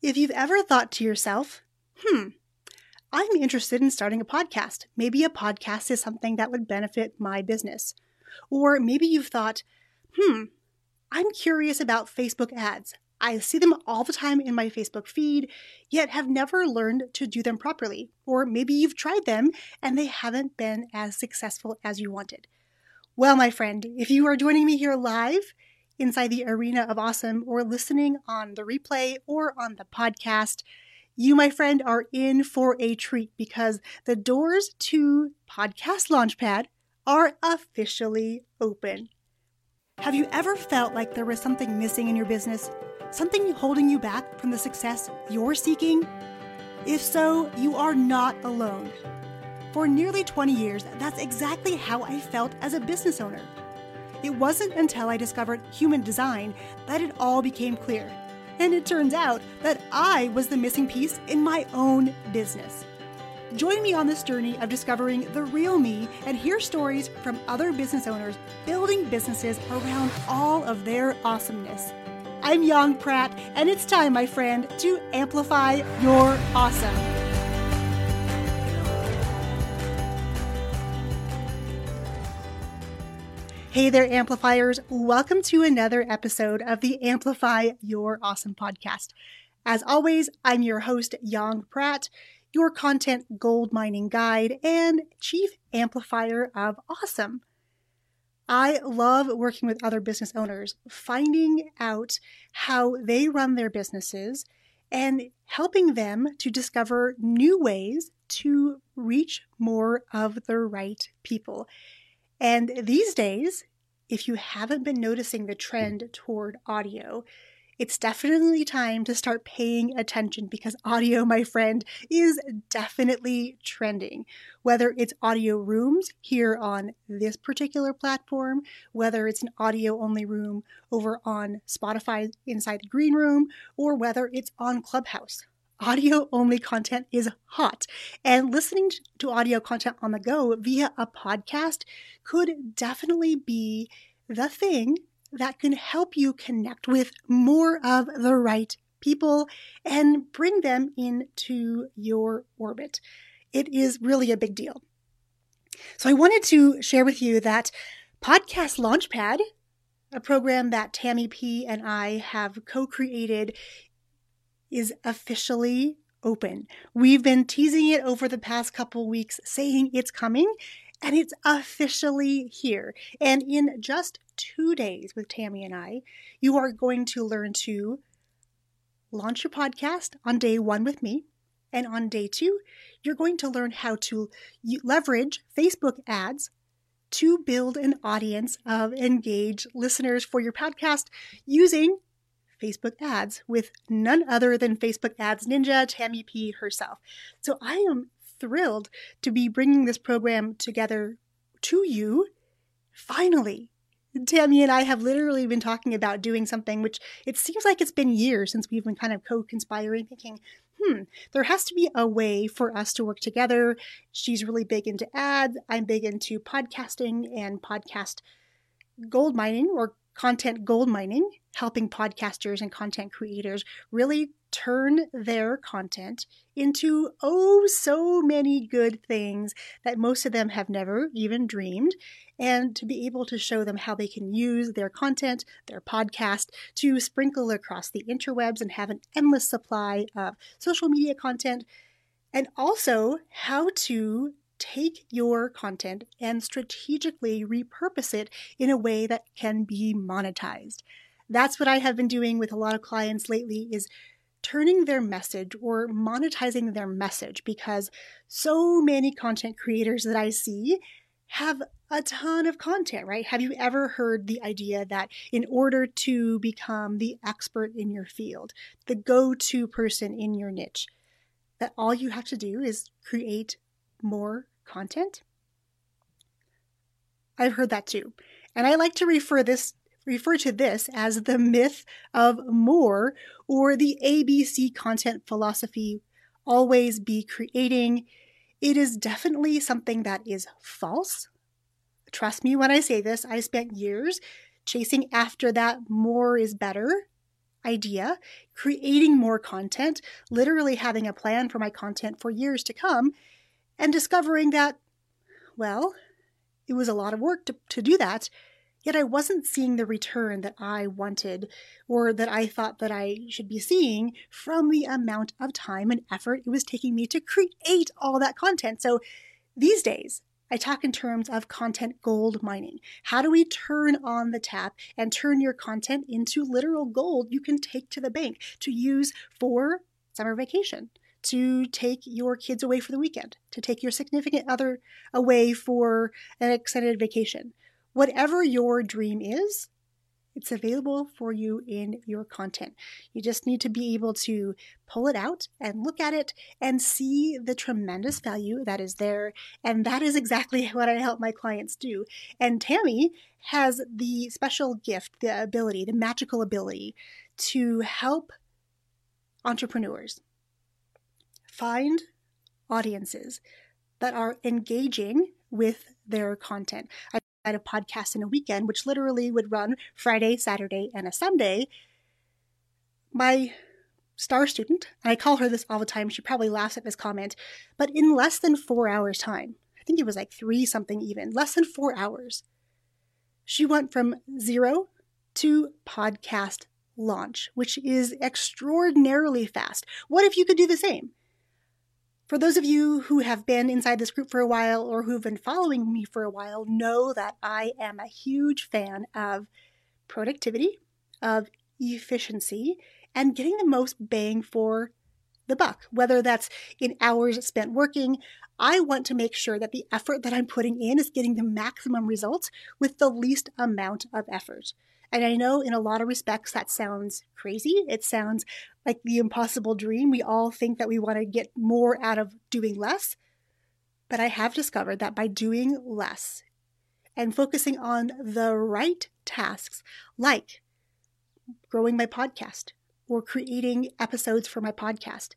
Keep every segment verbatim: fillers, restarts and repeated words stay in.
If you've ever thought to yourself, hmm, I'm interested in starting a podcast. Maybe a podcast is something that would benefit my business. Or maybe you've thought, hmm, I'm curious about Facebook ads. I see them all the time in my Facebook feed, yet have never learned to do them properly. Or maybe you've tried them and they haven't been as successful as you wanted. Well, my friend, if you are joining me here live inside the Arena of Awesome or listening on the replay or on the podcast, you, my friend, are in for a treat because the doors to Podcast Launchpad are officially open. Have you ever felt like there was something missing in your business? Something holding you back from the success you're seeking? If so, you are not alone. For nearly twenty years, that's exactly how I felt as a business owner. It wasn't until I discovered human design that it all became clear. And it turns out that I was the missing piece in my own business. Join me on this journey of discovering the real me and hear stories from other business owners building businesses around all of their awesomeness. I'm Yong Pratt, and it's time, my friend, to amplify your awesome. Hey there, amplifiers. Welcome to another episode of the Amplify Your Awesome podcast. As always, I'm your host, Yong Pratt, your content gold mining guide and chief amplifier of awesome. I love working with other business owners, finding out how they run their businesses and helping them to discover new ways to reach more of the right people. And these days, if you haven't been noticing the trend toward audio, it's definitely time to start paying attention because audio, my friend, is definitely trending. Whether it's audio rooms here on this particular platform, whether it's an audio-only room over on Spotify inside the green room, or whether it's on Clubhouse. Audio-only content is hot, and listening to audio content on the go via a podcast could definitely be the thing that can help you connect with more of the right people and bring them into your orbit. It is really a big deal. So I wanted to share with you that Podcast Launchpad, a program that Tammy P and I have co-created, is officially open. We've been teasing it over the past couple weeks, saying it's coming, and it's officially here. And in just two days with Tammy and I, you are going to learn to launch your podcast on day one with me. And on day two, you're going to learn how to leverage Facebook ads to build an audience of engaged listeners for your podcast using Facebook ads with none other than Facebook ads ninja Tammy P herself. So I am thrilled to be bringing this program together to you. Finally, Tammy and I have literally been talking about doing something, which it seems like it's been years since we've been kind of co-conspiring, thinking, hmm, there has to be a way for us to work together. She's really big into ads. I'm big into podcasting and podcast gold mining or content gold mining, helping podcasters and content creators really turn their content into oh so many good things that most of them have never even dreamed, and to be able to show them how they can use their content, their podcast, to sprinkle across the interwebs and have an endless supply of social media content, and also how to take your content and strategically repurpose it in a way that can be monetized. That's what I have been doing with a lot of clients lately, is turning their message or monetizing their message, because so many content creators that I see have a ton of content, right? Have you ever heard the idea that in order to become the expert in your field, the go-to person in your niche, that all you have to do is create more content? I've heard that too. And I like to refer this Refer to this as the myth of more, or the A B C content philosophy, always be creating. It is definitely something that is false. Trust me when I say this, I spent years chasing after that more is better idea, creating more content, literally having a plan for my content for years to come, and discovering that, well, it was a lot of work to, to do that, yet I wasn't seeing the return that I wanted or that I thought that I should be seeing from the amount of time and effort it was taking me to create all that content. So these days, I talk in terms of content gold mining. How do we turn on the tap and turn your content into literal gold you can take to the bank to use for summer vacation, to take your kids away for the weekend, to take your significant other away for an extended vacation? Whatever your dream is, it's available for you in your content. You just need to be able to pull it out and look at it and see the tremendous value that is there. And that is exactly what I help my clients do. And Tammy has the special gift, the ability, the magical ability to help entrepreneurs find audiences that are engaging with their content. I a podcast in a weekend, which literally would run Friday, Saturday, and a Sunday. My star student, and I call her this all the time, she probably laughs at this comment, but in less than four hours time, I think it was like three something even, less than four hours, she went from zero to podcast launch, which is extraordinarily fast. What if you could do the same? For those of you who have been inside this group for a while or who've been following me for a while know that I am a huge fan of productivity, of efficiency, and getting the most bang for the buck, whether that's in hours spent working. I want to make sure that the effort that I'm putting in is getting the maximum results with the least amount of effort. And I know in a lot of respects that sounds crazy. It sounds like the impossible dream. We all think that we want to get more out of doing less. But I have discovered that by doing less and focusing on the right tasks, like growing my podcast or creating episodes for my podcast,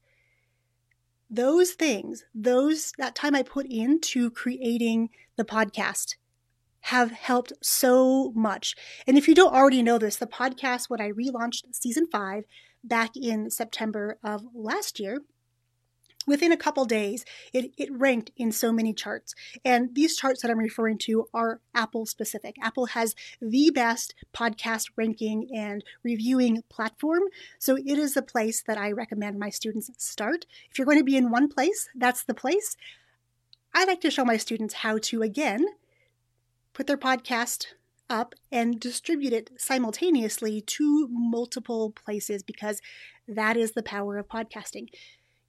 those things, those that time I put into creating the podcast have helped so much. And if you don't already know this, the podcast, when I relaunched season five back in September of last year, within a couple days, it, it ranked in so many charts. And these charts that I'm referring to are Apple specific. Apple has the best podcast ranking and reviewing platform. So it is the place that I recommend my students start. If you're going to be in one place, that's the place. I like to show my students how to, again, put their podcast up and distribute it simultaneously to multiple places, because that is the power of podcasting.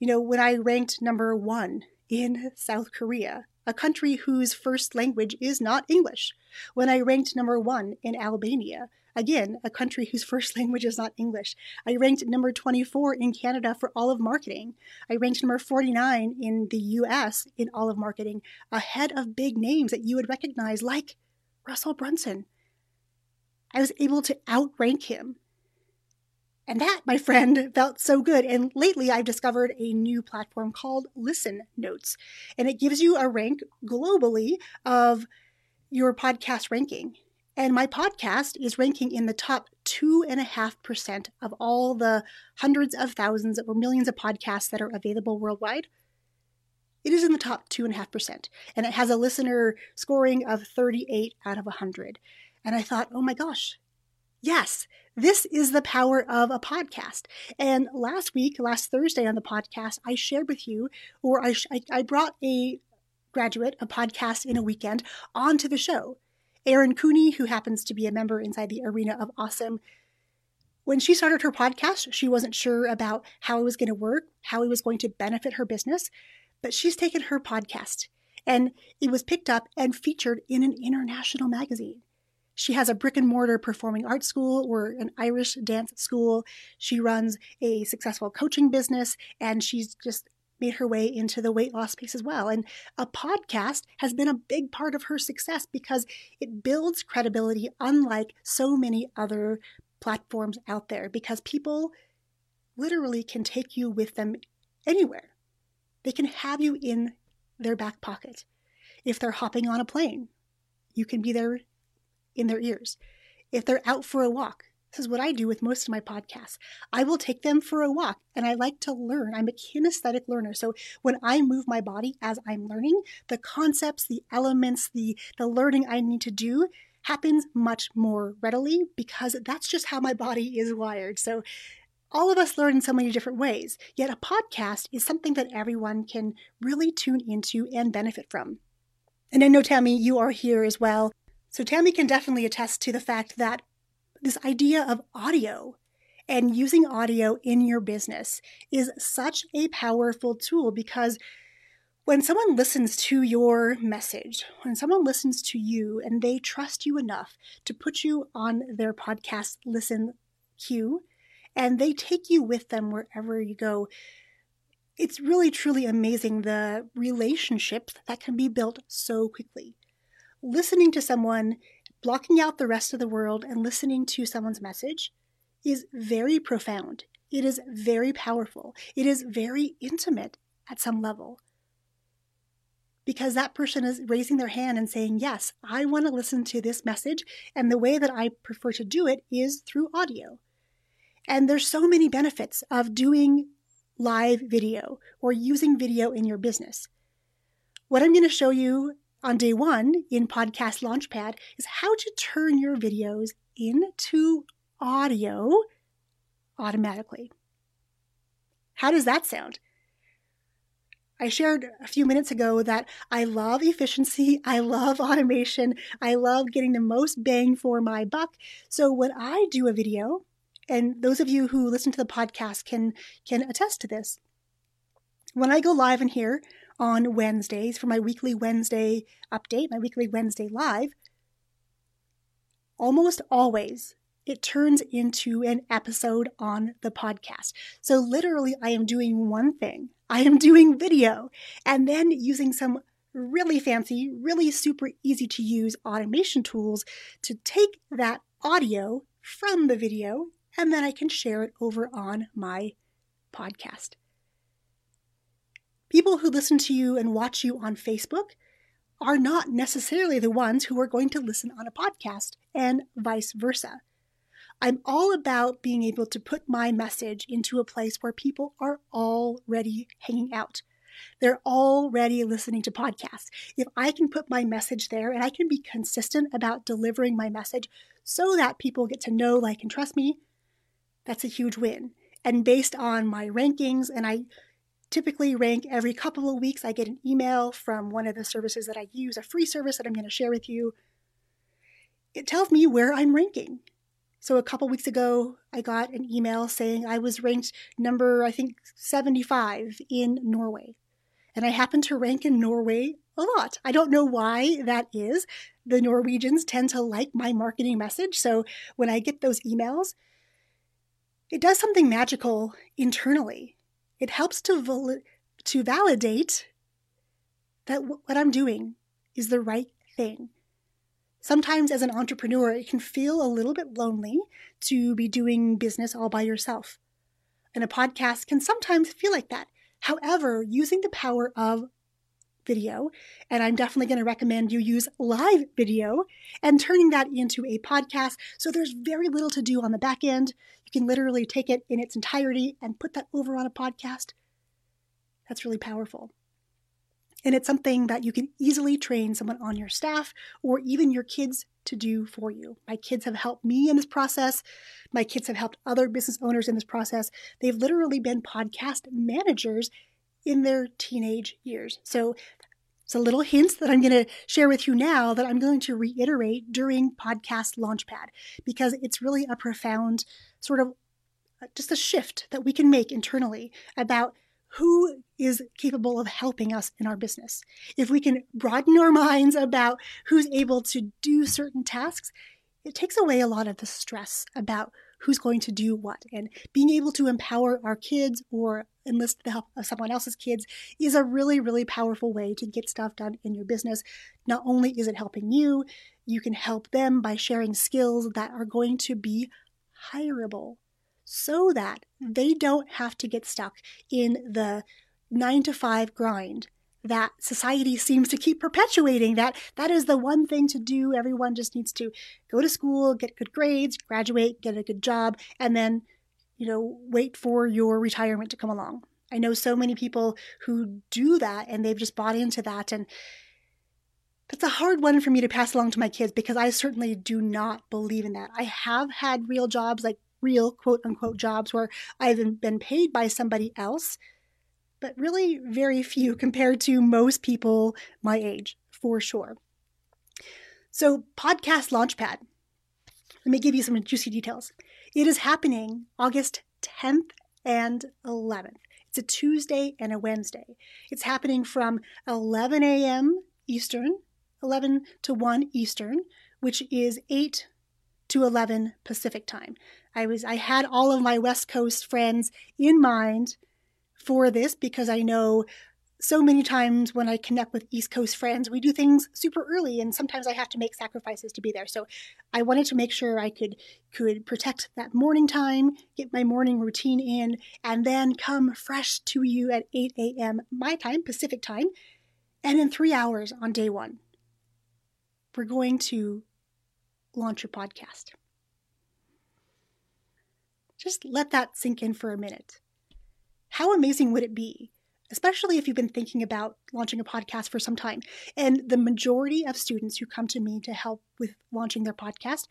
You know, when I ranked number one in South Korea, a country whose first language is not English, when I ranked number one in Albania, again, a country whose first language is not English, I ranked number twenty-four in Canada for all of marketing. I ranked number forty-nine in the U S in all of marketing, ahead of big names that you would recognize like Russell Brunson. I was able to outrank him. And that, my friend, felt so good. And lately I've discovered a new platform called Listen Notes, and it gives you a rank globally of your podcast ranking. And my podcast is ranking in the top two and a half percent of all the hundreds of thousands or millions of podcasts that are available worldwide. It is in the top two and a half percent. And it has a listener scoring of thirty-eight out of one hundred. And I thought, oh my gosh, yes, this is the power of a podcast. And last week, last Thursday on the podcast, I shared with you, or I, I, I brought a graduate, a podcast in a weekend, onto the show. Erin Cooney, who happens to be a member inside the Arena of Awesome, when she started her podcast, she wasn't sure about how it was going to work, how it was going to benefit her business, but she's taken her podcast and it was picked up and featured in an international magazine. She has a brick and mortar performing arts school or an Irish dance school. She runs a successful coaching business, and she's just made her way into the weight loss space as well. And a podcast has been a big part of her success because it builds credibility, unlike so many other platforms out there, because people literally can take you with them anywhere. They can have you in their back pocket. If they're hopping on a plane, you can be there in their ears. If they're out for a walk, This is what I do with most of my podcasts. I will take them for a walk, and I like to learn. I'm a kinesthetic learner. So when I move my body as I'm learning, the concepts, the elements, the, the learning I need to do happens much more readily because that's just how my body is wired. So all of us learn in so many different ways, yet a podcast is something that everyone can really tune into and benefit from. And I know, Tammy, you are here as well. So Tammy can definitely attest to the fact that this idea of audio and using audio in your business is such a powerful tool because when someone listens to your message, when someone listens to you and they trust you enough to put you on their podcast listen queue, and they take you with them wherever you go, it's really, truly amazing the relationships that can be built so quickly. Listening to someone, blocking out the rest of the world, and listening to someone's message is very profound. It is very powerful. It is very intimate at some level. Because that person is raising their hand and saying, yes, I want to listen to this message, and the way that I prefer to do it is through audio. And there's so many benefits of doing live video or using video in your business. What I'm going to show you on day one in Podcast Launchpad is how to turn your videos into audio automatically. How does that sound? I shared a few minutes ago that I love efficiency, I love automation, I love getting the most bang for my buck. So when I do a video, and those of you who listen to the podcast can can attest to this, when I go live in here on Wednesdays for my weekly Wednesday update, my weekly Wednesday live, almost always it turns into an episode on the podcast. So literally I am doing one thing. I am doing video and then using some really fancy, really super easy to use automation tools to take that audio from the video, and then I can share it over on my podcast. People who listen to you and watch you on Facebook are not necessarily the ones who are going to listen on a podcast, and vice versa. I'm all about being able to put my message into a place where people are already hanging out. They're already listening to podcasts. If I can put my message there and I can be consistent about delivering my message so that people get to know, like, and trust me, that's a huge win. And based on my rankings, and I typically rank every couple of weeks, I get an email from one of the services that I use, a free service that I'm going to share with you. It tells me where I'm ranking. So a couple weeks ago, I got an email saying I was ranked number, I think, seventy-five in Norway. And I happen to rank in Norway a lot. I don't know why that is. The Norwegians tend to like my marketing message. So when I get those emails, it does something magical internally. It helps to val- to validate that w- what I'm doing is the right thing. Sometimes as an entrepreneur, it can feel a little bit lonely to be doing business all by yourself. And a podcast can sometimes feel like that. However, using the power of video, and I'm definitely going to recommend you use live video and turning that into a podcast. So there's very little to do on the back end. You can literally take it in its entirety and put that over on a podcast. That's really powerful. And it's something that you can easily train someone on your staff or even your kids to do for you. My kids have helped me in this process. My kids have helped other business owners in this process. They've literally been podcast managers in their teenage years. So it's a little hint that I'm going to share with you now that I'm going to reiterate during Podcast Launchpad, because it's really a profound sort of just a shift that we can make internally about who is capable of helping us in our business. If we can broaden our minds about who's able to do certain tasks, it takes away a lot of the stress about who's going to do what. And being able to empower our kids or enlist the help of someone else's kids is a really, really powerful way to get stuff done in your business. Not only is it helping you, you can help them by sharing skills that are going to be hireable, so that they don't have to get stuck in the nine to five grind that society seems to keep perpetuating, that that is the one thing to do. Everyone just needs to go to school, get good grades, graduate, get a good job, and then, you know, wait for your retirement to come along. I know so many people who do that, and they've just bought into that. And that's a hard one for me to pass along to my kids, because I certainly do not believe in that. I have had real jobs, like real quote unquote jobs, where I've been paid by somebody else, but really very few compared to most people my age, for sure. So Podcast Launchpad, let me give you some juicy details. It is happening August tenth and eleventh. It's a Tuesday and a Wednesday. It's happening from eleven a.m. Eastern, eleven to one Eastern, which is eight to eleven Pacific time. I was I had all of my West Coast friends in mind for this, because I know so many times when I connect with East Coast friends, we do things super early, and sometimes I have to make sacrifices to be there. So I wanted to make sure I could could protect that morning time, get my morning routine in, and then come fresh to you at eight a.m. my time, Pacific time, and in three hours on day one, we're going to launch your podcast. Just let that sink in for a minute. How amazing would it be, especially if you've been thinking about launching a podcast for some time? And the majority of students who come to me to help with launching their podcast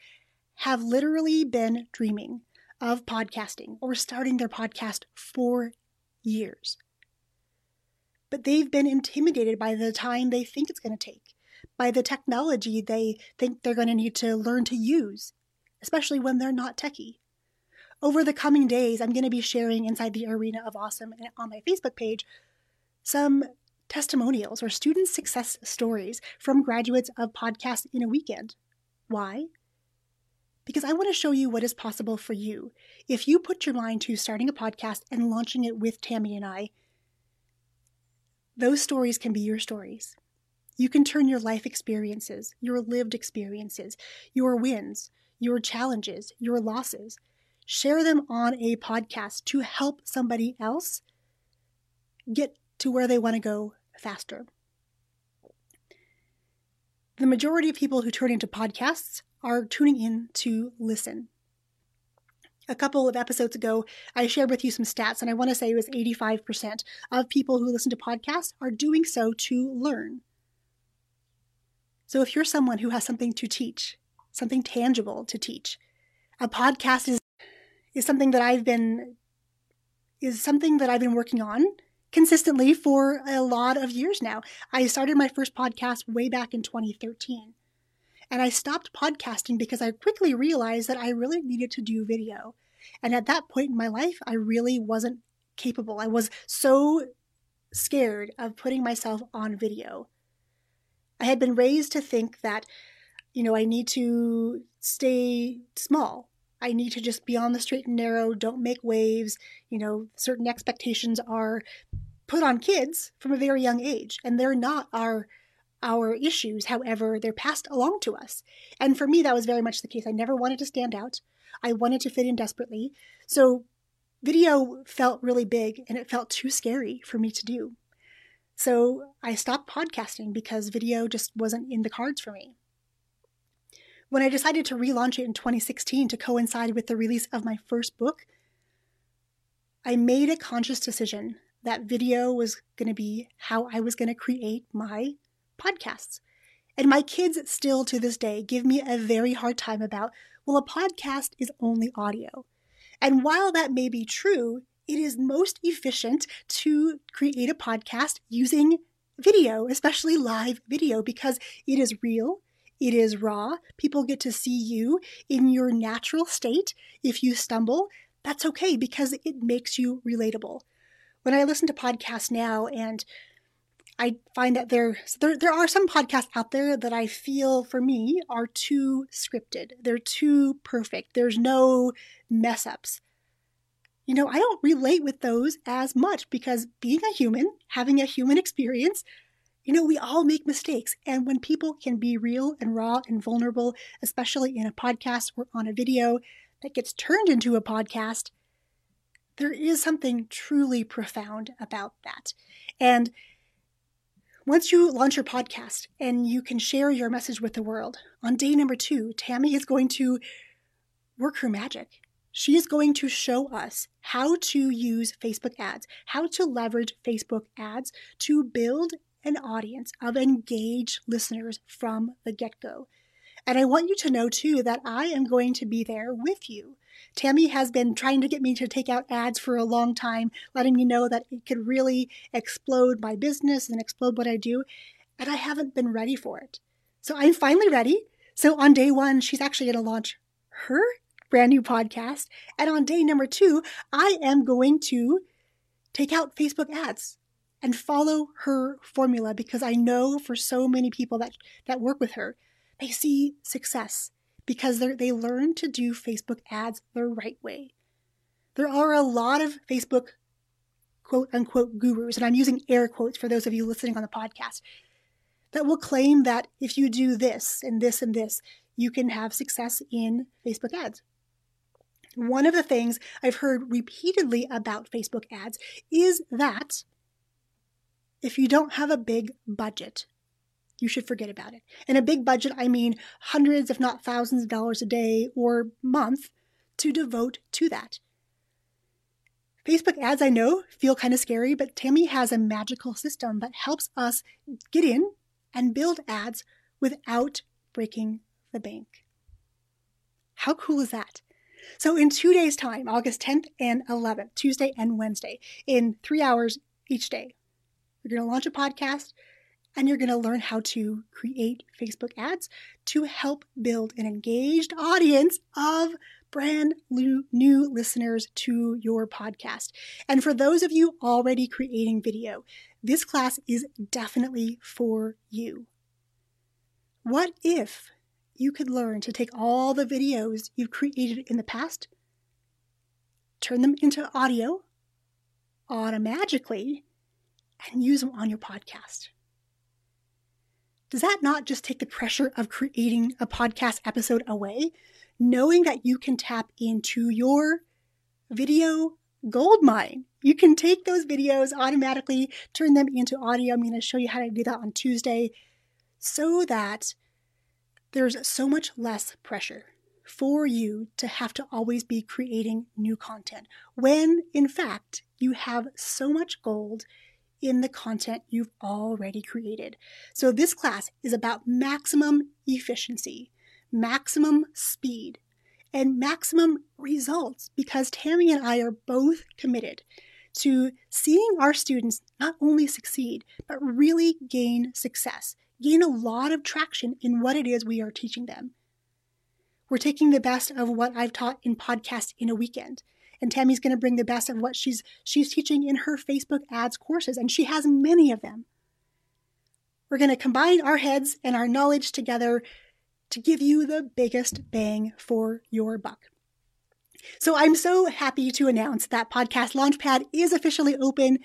have literally been dreaming of podcasting or starting their podcast for years. But they've been intimidated by the time they think it's going to take, by the technology they think they're going to need to learn to use, especially when they're not techie. Over the coming days, I'm going to be sharing inside the Arena of Awesome and on my Facebook page some testimonials or student success stories from graduates of Podcasts in a Weekend. Why? Because I want to show you what is possible for you if you put your mind to starting a podcast and launching it with Tammy and I. Those stories can be your stories. You can turn your life experiences, your lived experiences, your wins, your challenges, your losses, share them on a podcast to help somebody else get to where they want to go faster. The majority of people who turn into podcasts are tuning in to listen. A couple of episodes ago, I shared with you some stats, and I want to say it was eighty-five percent of people who listen to podcasts are doing so to learn. So if you're someone who has something to teach, something tangible to teach, a podcast is is something that I've been is something that I've been working on consistently for a lot of years now. I started my first podcast way back in twenty thirteen. And I stopped podcasting because I quickly realized that I really needed to do video. And at that point in my life, I really wasn't capable. I was so scared of putting myself on video. I had been raised to think that, you know, I need to stay small. I need to just be on the straight and narrow, don't make waves. You know, certain expectations are put on kids from a very young age, and they're not our our issues. However, they're passed along to us. And for me, that was very much the case. I never wanted to stand out. I wanted to fit in desperately. So video felt really big, and it felt too scary for me to do. So I stopped podcasting because video just wasn't in the cards for me. When I decided to relaunch it in twenty sixteen to coincide with the release of my first book, I made a conscious decision that video was going to be how I was going to create my podcasts. And my kids still to this day give me a very hard time about, well, a podcast is only audio. And while that may be true, it is most efficient to create a podcast using video, especially live video, because it is real, it is raw. People get to see you in your natural state. If you stumble, that's okay, because it makes you relatable. When I listen to podcasts now, and I find that there, there there are some podcasts out there that I feel, for me, are too scripted. They're too perfect. There's no mess-ups. You know, I don't relate with those as much, because being a human, having a human experience, you know, we all make mistakes. And when people can be real and raw and vulnerable, especially in a podcast or on a video that gets turned into a podcast, there is something truly profound about that. And Once you launch your podcast and you can share your message with the world, on day number two, Tammy is going to work her magic. She is going to show us how to use Facebook ads, how to leverage Facebook ads to build an audience of engaged listeners from the get-go. And I want you to know, too, that I am going to be there with you. Tammy has been trying to get me to take out ads for a long time, letting me know that it could really explode my business and explode what I do, and I haven't been ready for it. So I'm finally ready. So on day one, she's actually going to launch her brand new podcast. And on day number two, I am going to take out Facebook ads and follow her formula, because I know for so many people that, that work with her, they see success because they learn to do Facebook ads the right way. There are a lot of Facebook quote-unquote gurus, and I'm using air quotes for those of you listening on the podcast, that will claim that if you do this and this and this, you can have success in Facebook ads. One of the things I've heard repeatedly about Facebook ads is that if you don't have a big budget, you should forget about it. And a big budget, I mean hundreds, if not thousands of dollars a day or month to devote to that. Facebook ads, I know, feel kind of scary, but Tammy has a magical system that helps us get in and build ads without breaking the bank. How cool is that? So in two days' time, August tenth and eleventh, Tuesday and Wednesday, in three hours each day, you're going to launch a podcast, and you're going to learn how to create Facebook ads to help build an engaged audience of brand new listeners to your podcast. And for those of you already creating video, this class is definitely for you. What if you could learn to take all the videos you've created in the past, turn them into audio automatically, and use them on your podcast? Does that not just take the pressure of creating a podcast episode away? Knowing that you can tap into your video goldmine. You can take those videos automatically, turn them into audio. I'm going to show you how to do that on Tuesday, so that there's so much less pressure for you to have to always be creating new content, when in fact you have so much gold in the content you've already created. So this class is about maximum efficiency, maximum speed, and maximum results, because Tammy and I are both committed to seeing our students not only succeed, but really gain success, gain a lot of traction in what it is we are teaching them. We're taking the best of what I've taught in Podcast in a Weekend, and Tammy's going to bring the best of what she's she's teaching in her Facebook ads courses, and she has many of them. We're going to combine our heads and our knowledge together to give you the biggest bang for your buck. So I'm so happy to announce that Podcast Launchpad is officially open.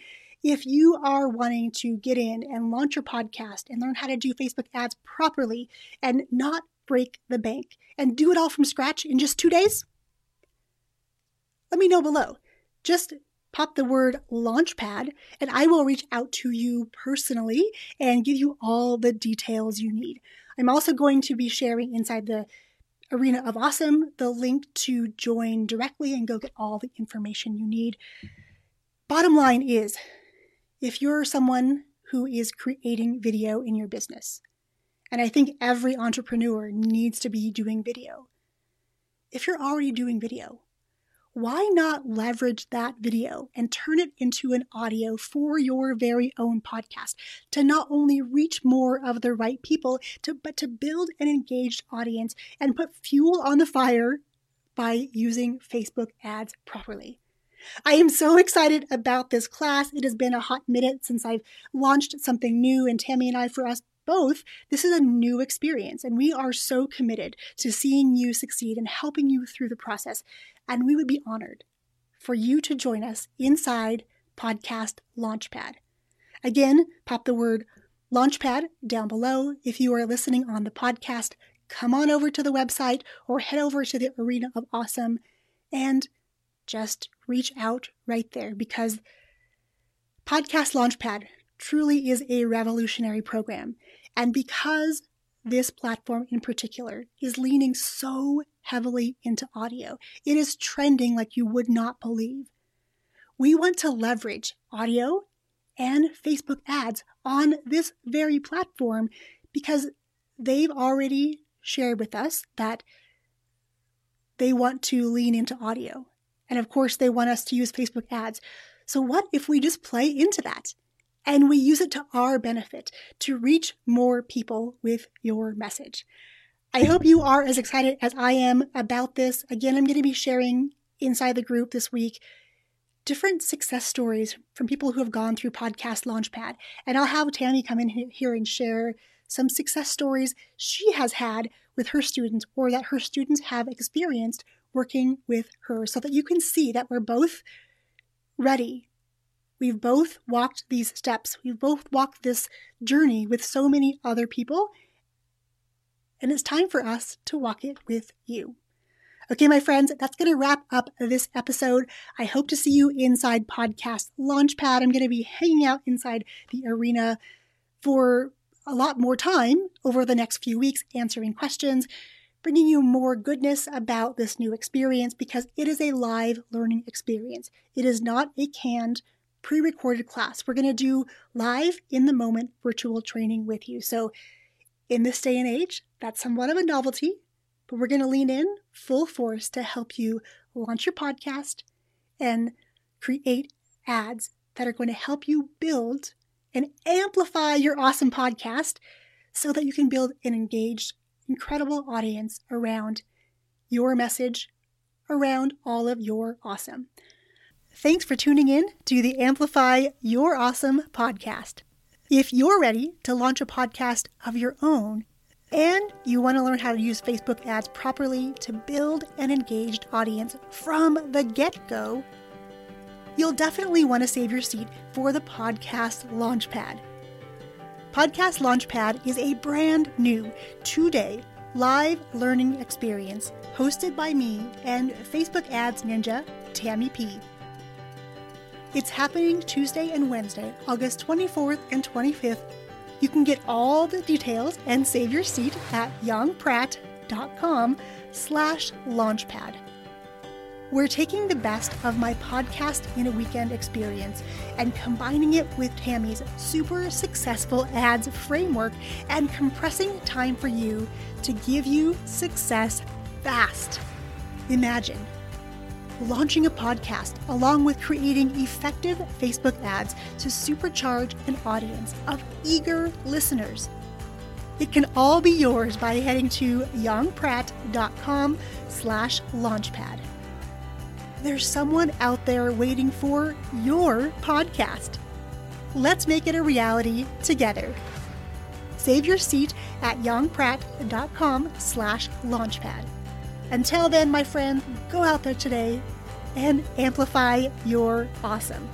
If you are wanting to get in and launch your podcast and learn how to do Facebook ads properly and not break the bank and do it all from scratch in just two days, let me know below. Just pop the word Launchpad and I will reach out to you personally and give you all the details you need. I'm also going to be sharing inside the Arena of Awesome the link to join directly and go get all the information you need. Bottom line is, if you're someone who is creating video in your business, and I think every entrepreneur needs to be doing video, if you're already doing video, why not leverage that video and turn it into an audio for your very own podcast to not only reach more of the right people, to, but to build an engaged audience and put fuel on the fire by using Facebook ads properly? I am so excited about this class. It has been a hot minute since I've launched something new, and Tammy and I, for us both, this is a new experience, and we are so committed to seeing you succeed and helping you through the process. And we would be honored for you to join us inside Podcast Launchpad. Again, pop the word Launchpad down below. If you are listening on the podcast, come on over to the website or head over to the Arena of Awesome and just reach out right there, because Podcast Launchpad truly is a revolutionary program. And because this platform in particular is leaning so heavily into audio, it is trending like you would not believe. We want to leverage audio and Facebook ads on this very platform because they've already shared with us that they want to lean into audio. And of course, they want us to use Facebook ads. So what if we just play into that and we use it to our benefit to reach more people with your message? I hope you are as excited as I am about this. Again, I'm going to be sharing inside the group this week different success stories from people who have gone through Podcast Launchpad. And I'll have Tammy come in here and share some success stories she has had with her students or that her students have experienced working with her so that you can see that we're both ready. We've both walked these steps. We've both walked this journey with so many other people. And it's time for us to walk it with you. Okay, my friends, that's going to wrap up this episode. I hope to see you inside Podcast Launchpad. I'm going to be hanging out inside the arena for a lot more time over the next few weeks, answering questions, bringing you more goodness about this new experience because it is a live learning experience. It is not a canned, pre-recorded class. We're going to do live, in the moment, virtual training with you. So in this day and age, that's somewhat of a novelty. But we're going to lean in full force to help you launch your podcast and create ads that are going to help you build and amplify your awesome podcast so that you can build an engaged, incredible audience around your message, around all of your awesome. Thanks for tuning in to the Amplify Your Awesome podcast. If you're ready to launch a podcast of your own, and you want to learn how to use Facebook ads properly to build an engaged audience from the get-go, you'll definitely want to save your seat for the Podcast Launchpad. Podcast Launchpad is a brand new two-day live learning experience hosted by me and Facebook ads ninja, Tammy P. It's happening Tuesday and Wednesday, August twenty-fourth and twenty-fifth. You can get all the details and save your seat at yongpratt.com slash launchpad. We're taking the best of my podcast in a weekend experience and combining it with Tammy's super successful ads framework and compressing time for you to give you success fast. Imagine launching a podcast along with creating effective Facebook ads to supercharge an audience of eager listeners. It can all be yours by heading to yongpratt.com slash launchpad. There's someone out there waiting for your podcast. Let's make it a reality together. Save your seat at yongpratt.com slash launchpad. Until then, my friend, go out there today and amplify your awesome.